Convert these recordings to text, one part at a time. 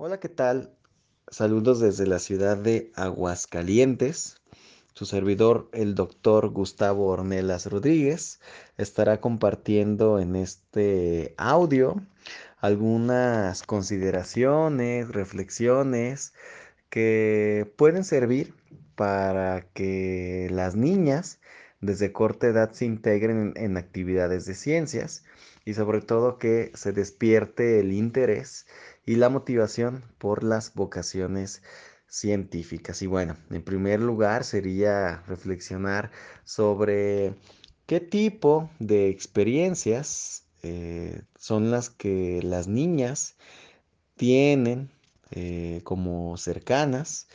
Hola, ¿qué tal? Saludos desde la ciudad de Aguascalientes. Su servidor, el doctor Gustavo Ornelas Rodríguez, estará compartiendo en este audio algunas consideraciones, reflexiones que pueden servir para que las niñas desde corta edad se integren en actividades de ciencias y sobre todo que se despierte el interés y la motivación por las vocaciones científicas. Y bueno, en primer lugar sería reflexionar sobre qué tipo de experiencias son las que las niñas tienen como cercanas,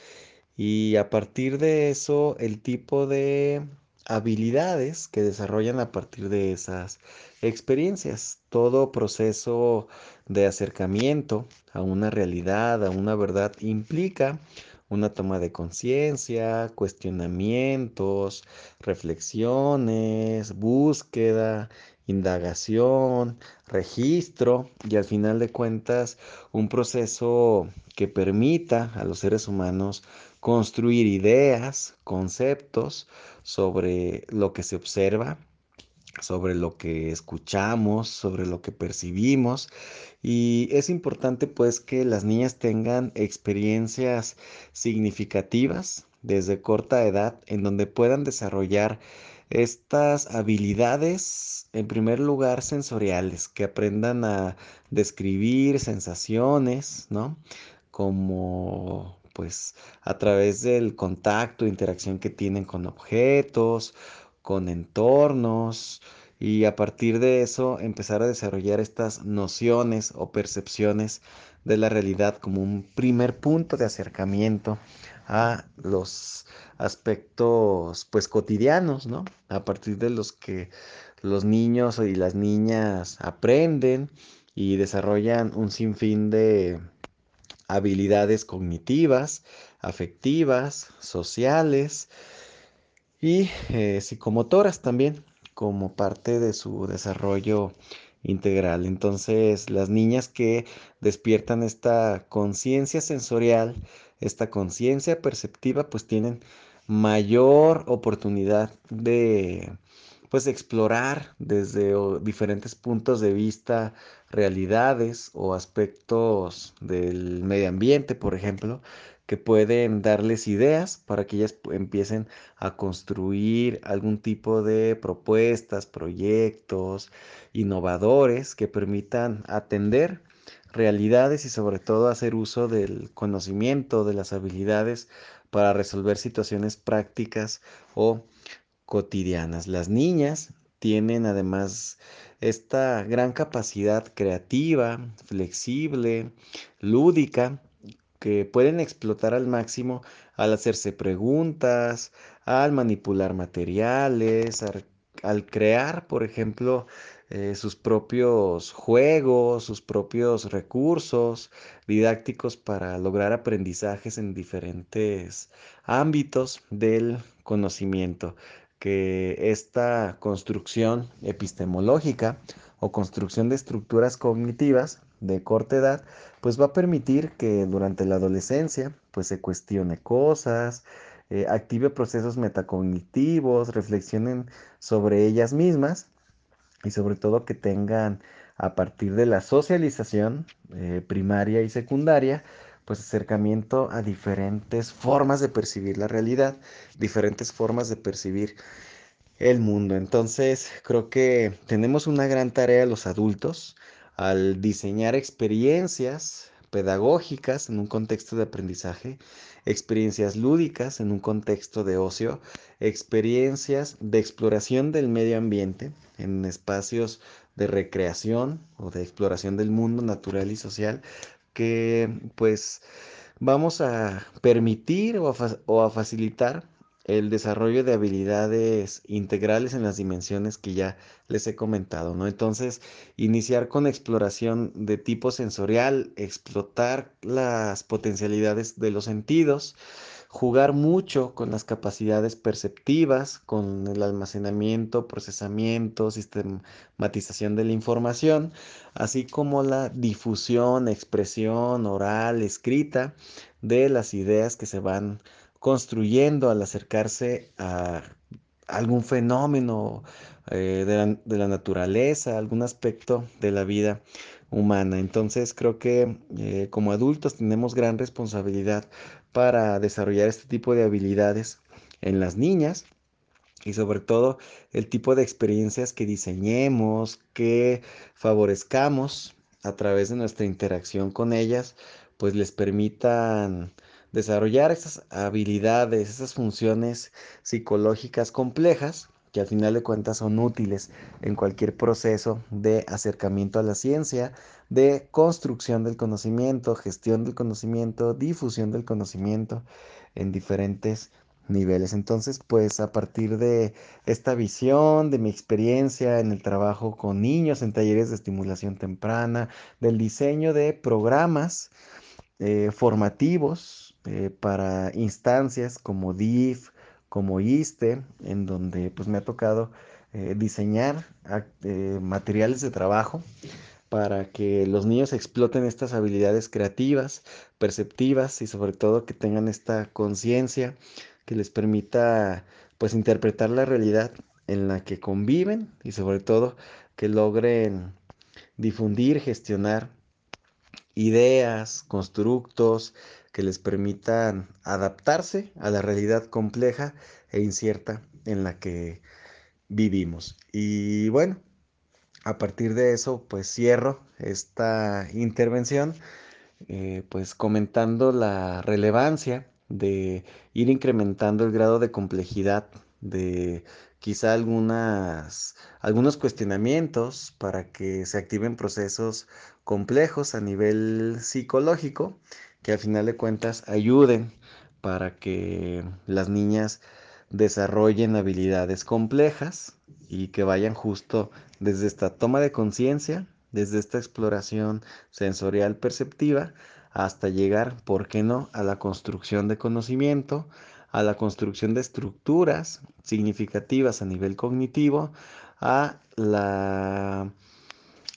y a partir de eso el tipo de habilidades que desarrollan a partir de esas experiencias. Todo proceso de acercamiento a una realidad, a una verdad, implica una toma de conciencia, cuestionamientos, reflexiones, búsqueda, indagación, registro y al final de cuentas un proceso que permita a los seres humanos construir ideas, conceptos sobre lo que se observa, sobre lo que escuchamos, sobre lo que percibimos. Y es importante pues que las niñas tengan experiencias significativas desde corta edad en donde puedan desarrollar estas habilidades, en primer lugar sensoriales, que aprendan a describir sensaciones, ¿no? Como pues a través del contacto, interacción que tienen con objetos, con entornos, y a partir de eso empezar a desarrollar estas nociones o percepciones de la realidad como un primer punto de acercamiento a los aspectos pues cotidianos, ¿no? A partir de los que los niños y las niñas aprenden y desarrollan un sinfín de habilidades cognitivas, afectivas, sociales y psicomotoras también como parte de su desarrollo integral. Entonces, las niñas que despiertan esta conciencia sensorial, esta conciencia perceptiva, pues tienen mayor oportunidad de pues explorar desde diferentes puntos de vista realidades o aspectos del medio ambiente, por ejemplo, que pueden darles ideas para que ellas empiecen a construir algún tipo de propuestas, proyectos innovadores que permitan atender realidades y sobre todo hacer uso del conocimiento, de las habilidades para resolver situaciones prácticas o cotidianas. Las niñas tienen además esta gran capacidad creativa, flexible, lúdica, que pueden explotar al máximo al hacerse preguntas, al manipular materiales, al crear, por ejemplo, sus propios juegos, sus propios recursos didácticos para lograr aprendizajes en diferentes ámbitos del conocimiento. Que esta construcción epistemológica o construcción de estructuras cognitivas de corta edad, pues va a permitir que durante la adolescencia pues se cuestione cosas, active procesos metacognitivos, reflexionen sobre ellas mismas y sobre todo que tengan a partir de la socialización primaria y secundaria pues acercamiento a diferentes formas de percibir la realidad, diferentes formas de percibir el mundo. Entonces creo que tenemos una gran tarea los adultos al diseñar experiencias pedagógicas en un contexto de aprendizaje, experiencias lúdicas en un contexto de ocio, experiencias de exploración del medio ambiente en espacios de recreación o de exploración del mundo natural y social, que pues vamos a permitir o a facilitar el desarrollo de habilidades integrales en las dimensiones que ya les he comentado, ¿no? Entonces, iniciar con exploración de tipo sensorial, explotar las potencialidades de los sentidos, jugar mucho con las capacidades perceptivas, con el almacenamiento, procesamiento, sistematización de la información, así como la difusión, expresión oral, escrita de las ideas que se van construyendo al acercarse a algún fenómeno de la naturaleza, algún aspecto de la vida humana. Entonces creo que como adultos tenemos gran responsabilidad para desarrollar este tipo de habilidades en las niñas y sobre todo el tipo de experiencias que diseñemos, que favorezcamos a través de nuestra interacción con ellas, pues les permitan desarrollar esas habilidades, esas funciones psicológicas complejas que al final de cuentas son útiles en cualquier proceso de acercamiento a la ciencia, de construcción del conocimiento, gestión del conocimiento, difusión del conocimiento en diferentes niveles. Entonces, pues a partir de esta visión, de mi experiencia en el trabajo con niños en talleres de estimulación temprana, del diseño de programas formativos para instancias como DIF, como ISTE, en donde pues me ha tocado diseñar materiales de trabajo para que los niños exploten estas habilidades creativas, perceptivas y sobre todo que tengan esta conciencia que les permita pues interpretar la realidad en la que conviven y sobre todo que logren difundir, gestionar ideas, constructos que les permitan adaptarse a la realidad compleja e incierta en la que vivimos. Y bueno, a partir de eso, pues cierro esta intervención, pues comentando la relevancia de ir incrementando el grado de complejidad de quizá algunos cuestionamientos para que se activen procesos complejos a nivel psicológico que al final de cuentas ayuden para que las niñas desarrollen habilidades complejas y que vayan justo desde esta toma de conciencia, desde esta exploración sensorial perceptiva hasta llegar, ¿por qué no?, a la construcción de conocimiento, a la construcción de estructuras significativas a nivel cognitivo, a la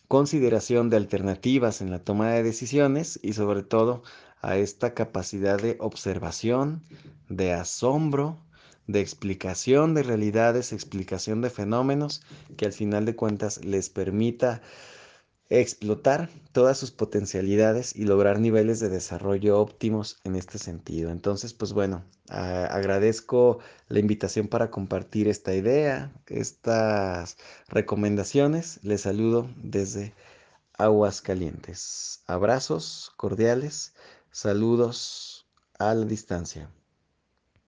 consideración de alternativas en la toma de decisiones y sobre todo a esta capacidad de observación, de asombro, de explicación de realidades, explicación de fenómenos que al final de cuentas les permita explotar todas sus potencialidades y lograr niveles de desarrollo óptimos en este sentido. Entonces, pues bueno, agradezco la invitación para compartir esta idea, estas recomendaciones. Les saludo desde Aguascalientes. Abrazos cordiales, saludos a la distancia.